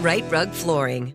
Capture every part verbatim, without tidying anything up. Right Rug Flooring.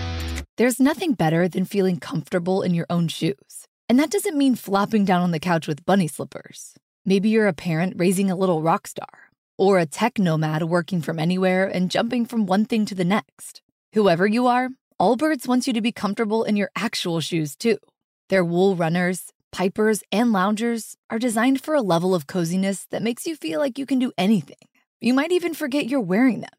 There's nothing better than feeling comfortable in your own shoes. And that doesn't mean flopping down on the couch with bunny slippers. Maybe you're a parent raising a little rock star, or a tech nomad working from anywhere and jumping from one thing to the next. Whoever you are, Allbirds wants you to be comfortable in your actual shoes, too. Their wool runners, pipers, and loungers are designed for a level of coziness that makes you feel like you can do anything. You might even forget you're wearing them.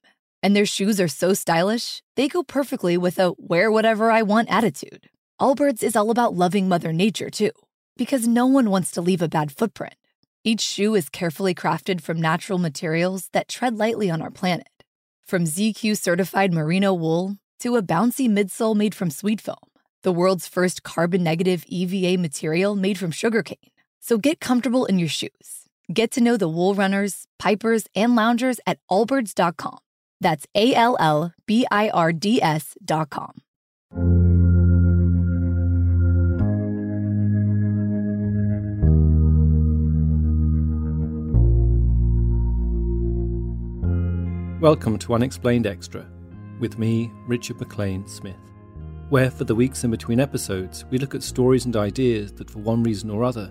And their shoes are so stylish, they go perfectly with a wear whatever I want attitude. Allbirds is all about loving Mother Nature, too, because no one wants to leave a bad footprint. Each shoe is carefully crafted from natural materials that tread lightly on our planet. From Z Q-certified merino wool to a bouncy midsole made from sweet foam, the world's first carbon-negative E V A material made from sugarcane. So get comfortable in your shoes. Get to know the wool runners, pipers, and loungers at allbirds dot com. That's A-L-L-B-I-R-D-S dot com. Welcome to Unexplained Extra, with me, Richard McLean-Smith, where for the weeks in between episodes, we look at stories and ideas that for one reason or other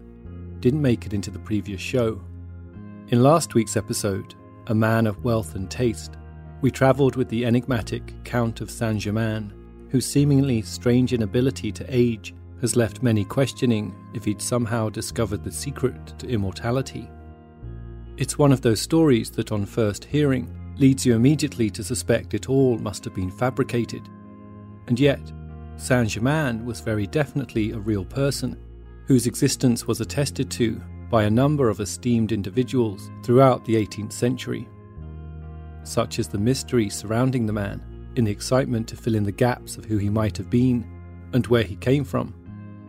didn't make it into the previous show. In last week's episode, A Man of Wealth and Taste, we travelled with the enigmatic Count of Saint-Germain, whose seemingly strange inability to age has left many questioning if he'd somehow discovered the secret to immortality. It's one of those stories that on first hearing leads you immediately to suspect it all must have been fabricated. And yet, Saint-Germain was very definitely a real person, whose existence was attested to by a number of esteemed individuals throughout the eighteenth century. Such is the mystery surrounding the man, in the excitement to fill in the gaps of who he might have been and where he came from.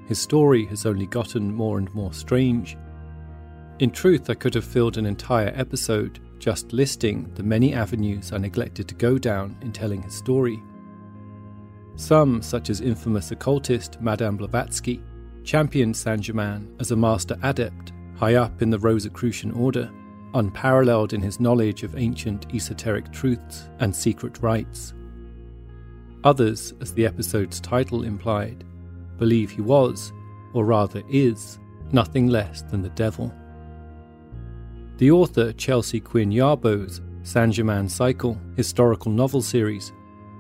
His story has only gotten more and more strange. In truth, I could have filled an entire episode just listing the many avenues I neglected to go down in telling his story. Some, such as infamous occultist Madame Blavatsky, championed Saint-Germain as a master adept high up in the Rosicrucian order, unparalleled in his knowledge of ancient esoteric truths and secret rites. Others, as the episode's title implied, believe he was, or rather is, nothing less than the devil. The author Chelsea Quinn Yarbo's Saint-Germain Cycle historical novel series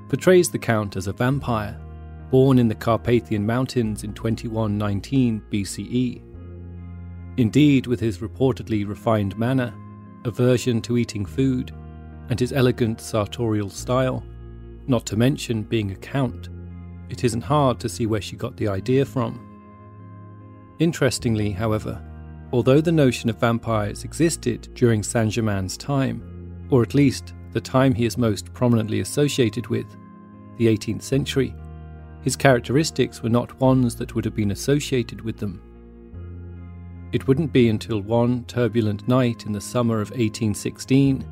portrays the Count as a vampire, born in the Carpathian Mountains in twenty-one nineteen B C E. Indeed, with his reportedly refined manner, aversion to eating food, and his elegant sartorial style, not to mention being a count, it isn't hard to see where she got the idea from. Interestingly, however, although the notion of vampires existed during Saint-Germain's time, or at least the time he is most prominently associated with, the eighteenth century, his characteristics were not ones that would have been associated with them. It wouldn't be until one turbulent night in the summer of eighteen sixteen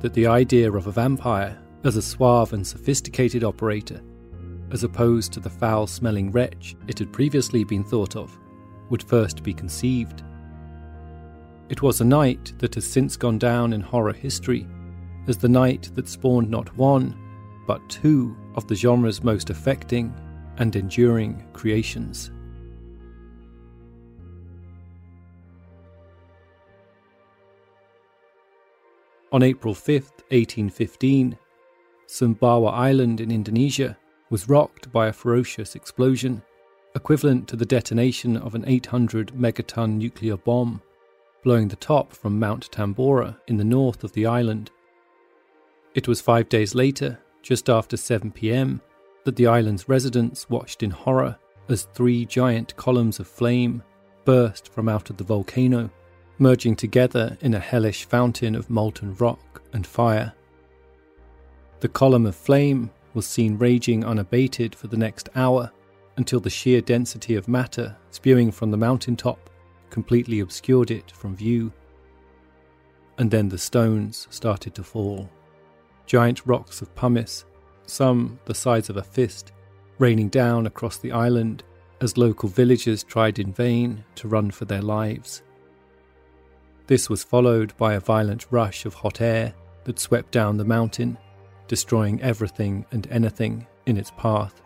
that the idea of a vampire as a suave and sophisticated operator as opposed to the foul-smelling wretch it had previously been thought of, would first be conceived. It was a night that has since gone down in horror history as the night that spawned not one, but two of the genre's most affecting and enduring creations. On April fifth, eighteen fifteen, Sumbawa Island in Indonesia was rocked by a ferocious explosion, equivalent to the detonation of an eight hundred megaton nuclear bomb, blowing the top from Mount Tambora in the north of the island. It was five days later, just after seven p m, that the island's residents watched in horror as three giant columns of flame burst from out of the volcano, merging together in a hellish fountain of molten rock and fire. The column of flame was seen raging unabated for the next hour, until the sheer density of matter spewing from the mountaintop completely obscured it from view. And then the stones started to fall. Giant rocks of pumice, some the size of a fist, raining down across the island as local villagers tried in vain to run for their lives. This was followed by a violent rush of hot air that swept down the mountain, destroying everything and anything in its path.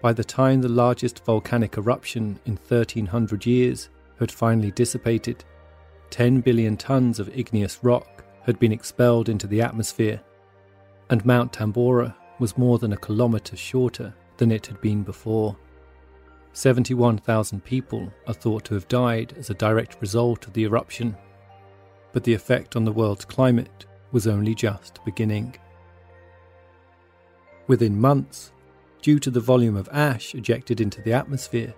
By the time the largest volcanic eruption in thirteen hundred years had finally dissipated, ten billion tons of igneous rock had been expelled into the atmosphere, and Mount Tambora was more than a kilometre shorter than it had been before. seventy-one thousand people are thought to have died as a direct result of the eruption, but the effect on the world's climate was only just beginning. Within months, due to the volume of ash ejected into the atmosphere,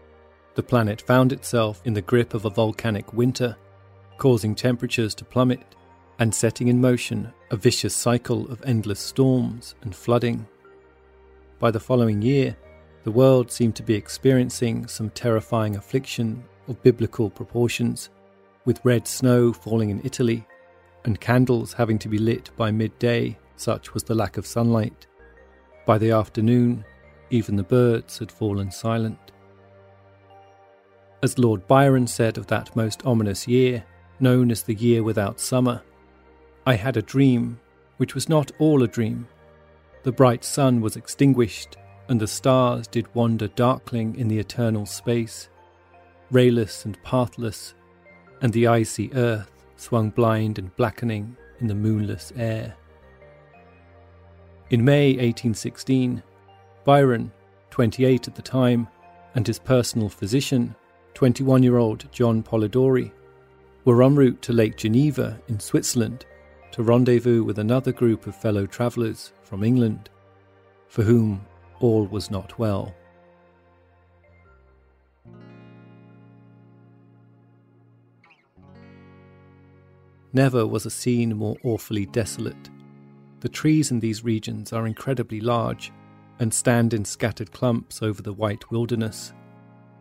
the planet found itself in the grip of a volcanic winter, causing temperatures to plummet and setting in motion a vicious cycle of endless storms and flooding. By the following year, the world seemed to be experiencing some terrifying affliction of biblical proportions, with red snow falling in Italy and candles having to be lit by midday, such was the lack of sunlight. By the afternoon, even the birds had fallen silent. As Lord Byron said of that most ominous year, known as the year without summer, "I had a dream, which was not all a dream. The bright sun was extinguished, and the stars did wander darkling in the eternal space, rayless and pathless, and the icy earth swung blind and blackening in the moonless air." In May eighteen sixteen, Byron, twenty-eight at the time, and his personal physician, twenty-one-year-old John Polidori, were en route to Lake Geneva in Switzerland to rendezvous with another group of fellow travellers from England, for whom all was not well. Never was a scene more awfully desolate. The trees in these regions are incredibly large and stand in scattered clumps over the white wilderness.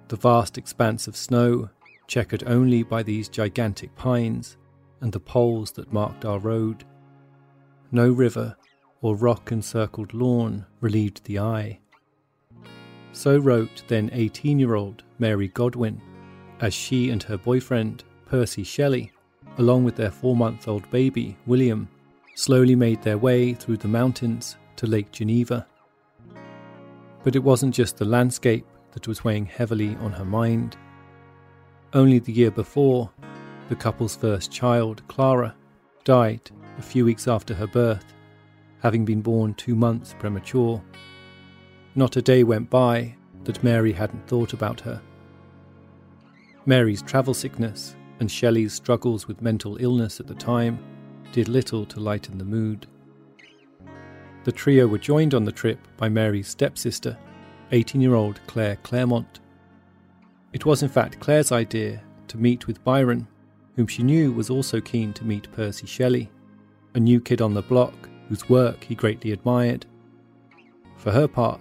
The vast expanse of snow, checkered only by these gigantic pines and the poles that marked our road. No river or rock-encircled lawn relieved the eye. So wrote then eighteen-year-old Mary Godwin, as she and her boyfriend, Percy Shelley, along with their four-month-old baby, William, slowly made their way through the mountains to Lake Geneva. But it wasn't just the landscape that was weighing heavily on her mind. Only the year before, the couple's first child, Clara, died a few weeks after her birth, having been born two months premature. Not a day went by that Mary hadn't thought about her. Mary's travel sickness and Shelley's struggles with mental illness at the time did little to lighten the mood. The trio were joined on the trip by Mary's stepsister, eighteen-year-old Claire Claremont. It was in fact Claire's idea to meet with Byron, whom she knew was also keen to meet Percy Shelley, a new kid on the block whose work he greatly admired. For her part,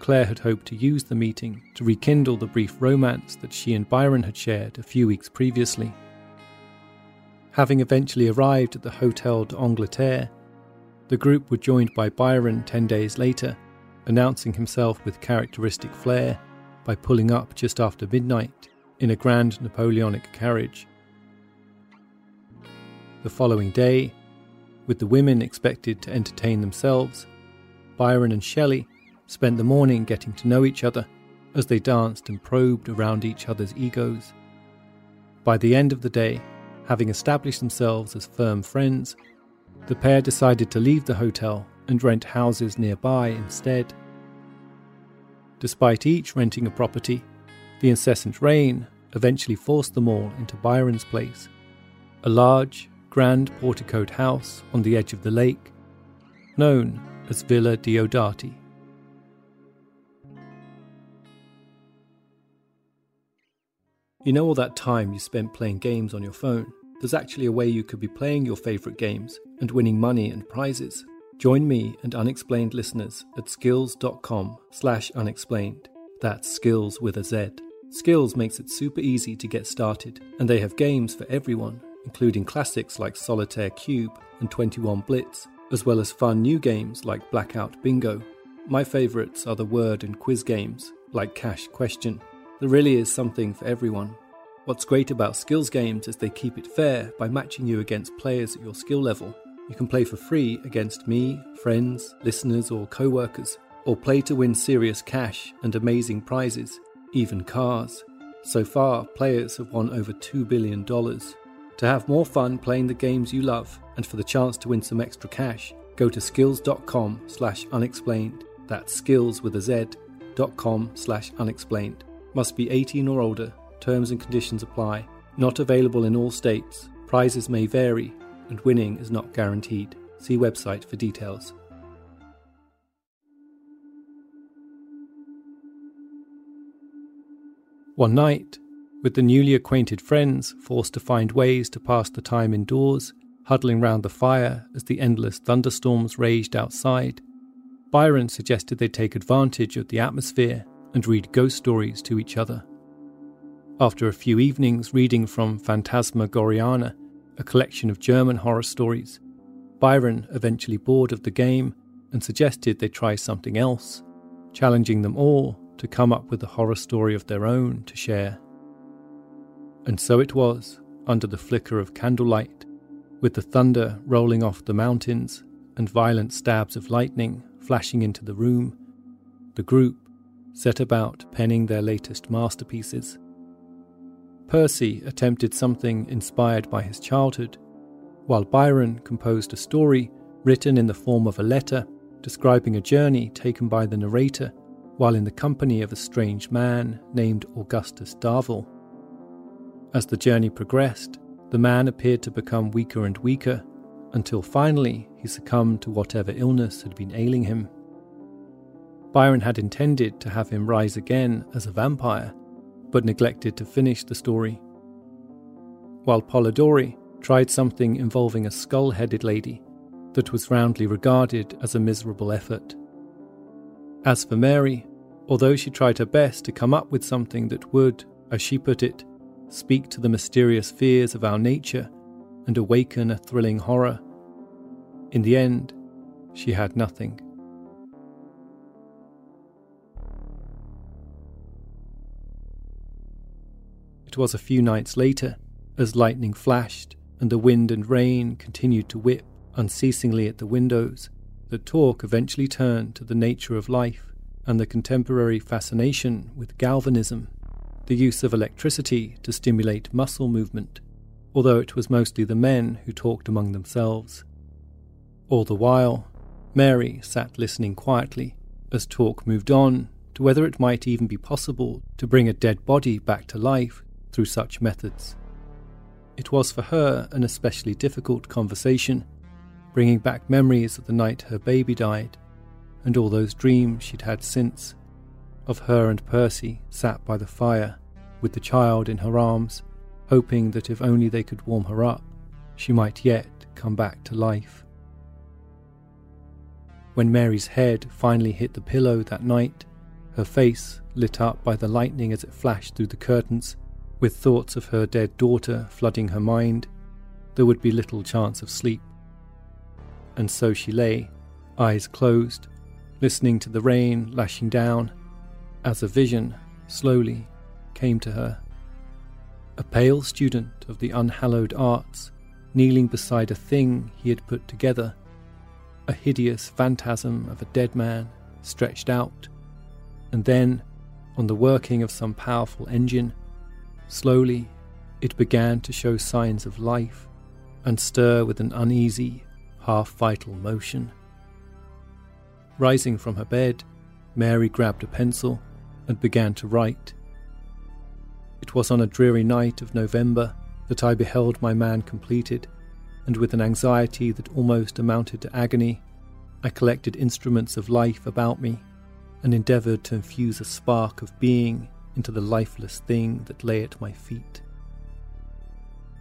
Claire had hoped to use the meeting to rekindle the brief romance that she and Byron had shared a few weeks previously. Having eventually arrived at the Hotel d'Angleterre, the group were joined by Byron ten days later announcing himself with characteristic flair by pulling up just after midnight in a grand Napoleonic carriage. The following day, with the women expected to entertain themselves, Byron and Shelley spent the morning getting to know each other as they danced and probed around each other's egos. By the end of the day, having established themselves as firm friends, the pair decided to leave the hotel and rent houses nearby instead. Despite each renting a property, the incessant rain eventually forced them all into Byron's place, a large, grand porticoed house on the edge of the lake, known as Villa Diodati. You know all that time you spent playing games on your phone? There's actually a way you could be playing your favourite games and winning money and prizes. Join me and Unexplained listeners at skills.com slash unexplained. That's skills with a Z. Skills makes it super easy to get started, and they have games for everyone, including classics like Solitaire Cube and twenty-one Blitz, as well as fun new games like Blackout Bingo. My favourites are the word and quiz games like Cash Question. There really is something for everyone. What's great about skills games is they keep it fair by matching you against players at your skill level. You can play for free against me, friends, listeners or co-workers, or play to win serious cash and amazing prizes, even cars. So far, players have won over two billion dollars. To have more fun playing the games you love and for the chance to win some extra cash, go to skills.com slash unexplained. That's skills with a Z, dot com slash unexplained. Must be eighteen or older. Terms and conditions apply. Not available in all states. Prizes may vary, and winning is not guaranteed. See website for details. One night, with the newly acquainted friends forced to find ways to pass the time indoors, huddling round the fire as the endless thunderstorms raged outside, Byron suggested they take advantage of the atmosphere and read ghost stories to each other. After a few evenings reading from Phantasmagoriana, a collection of German horror stories, Byron eventually bored of the game and suggested they try something else, challenging them all to come up with a horror story of their own to share. And so it was, under the flicker of candlelight, with the thunder rolling off the mountains and violent stabs of lightning flashing into the room, the group set about penning their latest masterpieces. Percy attempted something inspired by his childhood, while Byron composed a story written in the form of a letter describing a journey taken by the narrator while in the company of a strange man named Augustus Darville. As the journey progressed, the man appeared to become weaker and weaker, until finally he succumbed to whatever illness had been ailing him. Byron had intended to have him rise again as a vampire, but neglected to finish the story, while Polidori tried something involving a skull-headed lady that was roundly regarded as a miserable effort. As for Mary, although she tried her best to come up with something that would, as she put it, speak to the mysterious fears of our nature and awaken a thrilling horror, in the end, she had nothing. It was a few nights later, as lightning flashed and the wind and rain continued to whip unceasingly at the windows, that talk eventually turned to the nature of life and the contemporary fascination with galvanism, the use of electricity to stimulate muscle movement, although it was mostly the men who talked among themselves. All the while, Mary sat listening quietly as talk moved on to whether it might even be possible to bring a dead body back to life through such methods. It was for her an especially difficult conversation, bringing back memories of the night her baby died, and all those dreams she'd had since, of her and Percy sat by the fire, with the child in her arms, hoping that if only they could warm her up, she might yet come back to life. When Mary's head finally hit the pillow that night, her face lit up by the lightning as it flashed through the curtains, with thoughts of her dead daughter flooding her mind, there would be little chance of sleep. And so she lay, eyes closed, listening to the rain lashing down, as a vision slowly came to her. A pale student of the unhallowed arts, kneeling beside a thing he had put together, a hideous phantasm of a dead man stretched out, and then, on the working of some powerful engine, slowly it began to show signs of life and stir with an uneasy, half-vital motion. Rising from her bed, Mary grabbed a pencil and began to write. It was on a dreary night of November that I beheld my man completed, and with an anxiety that almost amounted to agony, I collected instruments of life about me and endeavoured to infuse a spark of being into the lifeless thing that lay at my feet.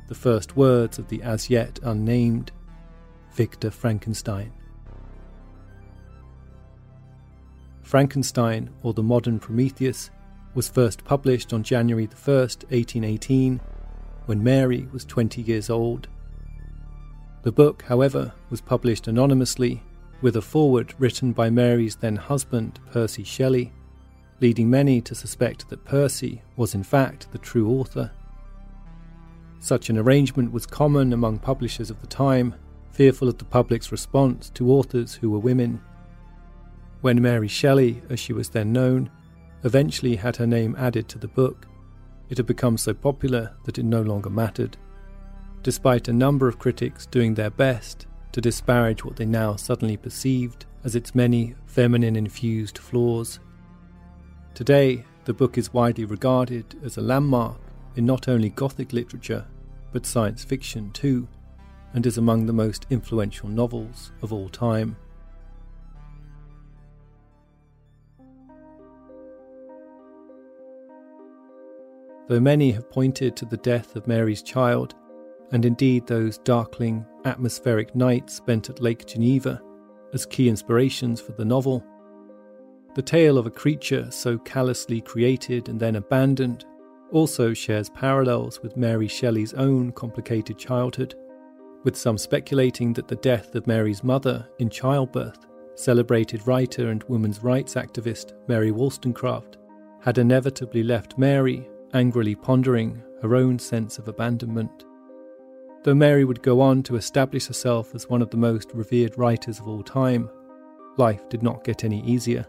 The first words of the as yet unnamed Victor Frankenstein. Frankenstein, or the modern Prometheus, was first published on January the first, eighteen eighteen, when Mary was twenty years old. The book, however, was published anonymously, with a foreword written by Mary's then-husband, Percy Shelley, leading many to suspect that Percy was in fact the true author. Such an arrangement was common among publishers of the time, fearful of the public's response to authors who were women. When Mary Shelley, as she was then known, eventually had her name added to the book, it had become so popular that it no longer mattered, despite a number of critics doing their best to disparage what they now suddenly perceived as its many feminine-infused flaws. Today, the book is widely regarded as a landmark in not only Gothic literature, but science fiction too, and is among the most influential novels of all time. Though many have pointed to the death of Mary's child, and indeed those darkling, atmospheric nights spent at Lake Geneva, as key inspirations for the novel, the tale of a creature so callously created and then abandoned also shares parallels with Mary Shelley's own complicated childhood, with some speculating that the death of Mary's mother in childbirth, celebrated writer and women's rights activist Mary Wollstonecraft, had inevitably left Mary angrily pondering her own sense of abandonment. Though Mary would go on to establish herself as one of the most revered writers of all time, life did not get any easier.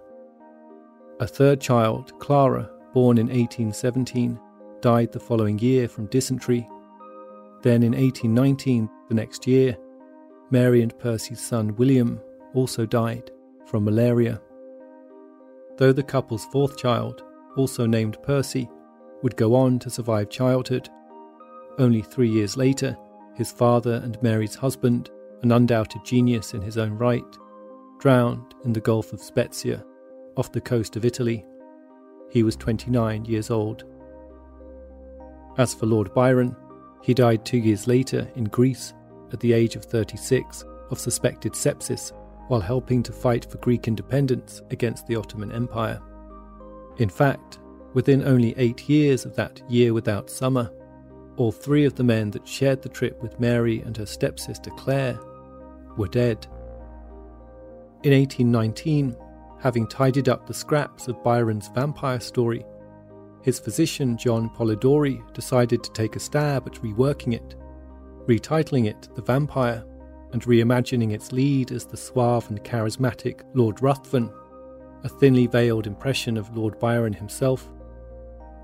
A third child, Clara, born in eighteen seventeen, died the following year from dysentery. Then in eighteen nineteen, the next year, Mary and Percy's son William also died from malaria. Though the couple's fourth child, also named Percy, would go on to survive childhood, only three years later, his father and Mary's husband, an undoubted genius in his own right, drowned in the Gulf of Spezia, off the coast of Italy. He was twenty-nine years old. As for Lord Byron, he died two years later in Greece, at the age of thirty-six, of suspected sepsis, while helping to fight for Greek independence against the Ottoman Empire. In fact, within only eight years of that year without summer, all three of the men that shared the trip with Mary and her stepsister Claire were dead. In eighteen nineteen, having tidied up the scraps of Byron's vampire story, his physician John Polidori decided to take a stab at reworking it, retitling it The Vampire and reimagining its lead as the suave and charismatic Lord Ruthven, a thinly veiled impression of Lord Byron himself.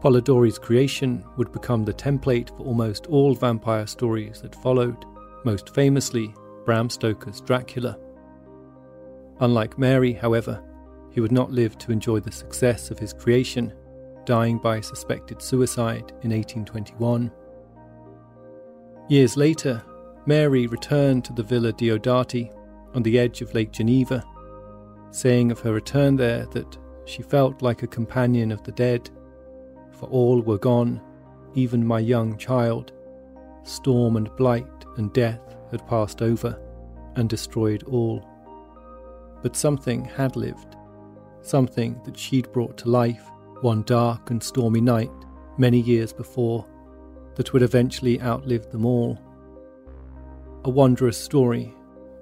Polidori's creation would become the template for almost all vampire stories that followed, most famously Bram Stoker's Dracula. Unlike Mary, however, he would not live to enjoy the success of his creation, dying by suspected suicide in eighteen twenty-one. Years later, Mary returned to the Villa Diodati on the edge of Lake Geneva, saying of her return there that she felt like a companion of the dead, for all were gone, even my young child. Storm and blight and death had passed over and destroyed all. But something had lived, something that she'd brought to life one dark and stormy night many years before, that would eventually outlive them all. A wondrous story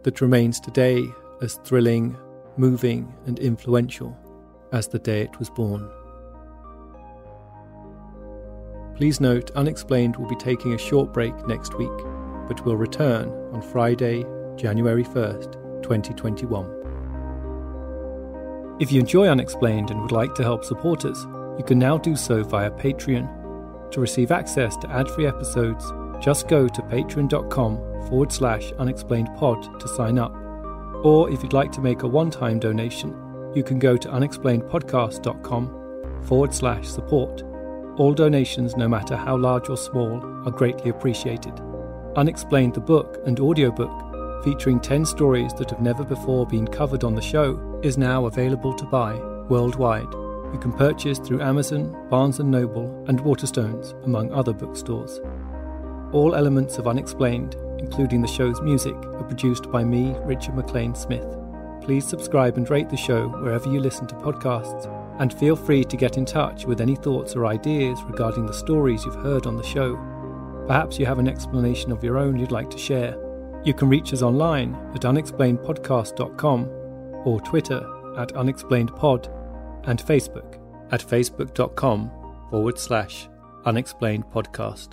that remains today as thrilling, moving and influential as the day it was born. Please note, Unexplained will be taking a short break next week, but will return on Friday, January first, twenty twenty-one. If you enjoy Unexplained and would like to help support us, you can now do so via Patreon. To receive access to ad-free episodes, just go to patreon.com forward slash unexplainedpod to sign up. Or if you'd like to make a one-time donation, you can go to unexplainedpodcast.com forward slash support. All donations, no matter how large or small, are greatly appreciated. Unexplained, the book and audiobook, featuring ten stories that have never before been covered on the show, is now available to buy worldwide. You can purchase through Amazon, Barnes and Noble, and Waterstones, among other bookstores. All elements of Unexplained, including the show's music, are produced by me, Richard McLean-Smith. Please subscribe and rate the show wherever you listen to podcasts, and feel free to get in touch with any thoughts or ideas regarding the stories you've heard on the show. Perhaps you have an explanation of your own you'd like to share. You can reach us online at unexplained podcast dot com, or Twitter at unexplainedpod, and Facebook at facebook.com forward slash unexplainedpodcast.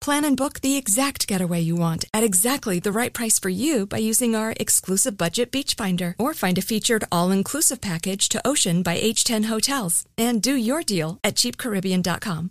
Plan and book the exact getaway you want at exactly the right price for you by using our exclusive budget beach finder, or find a featured all-inclusive package to Ocean by H ten Hotels and do your deal at cheap caribbean dot com.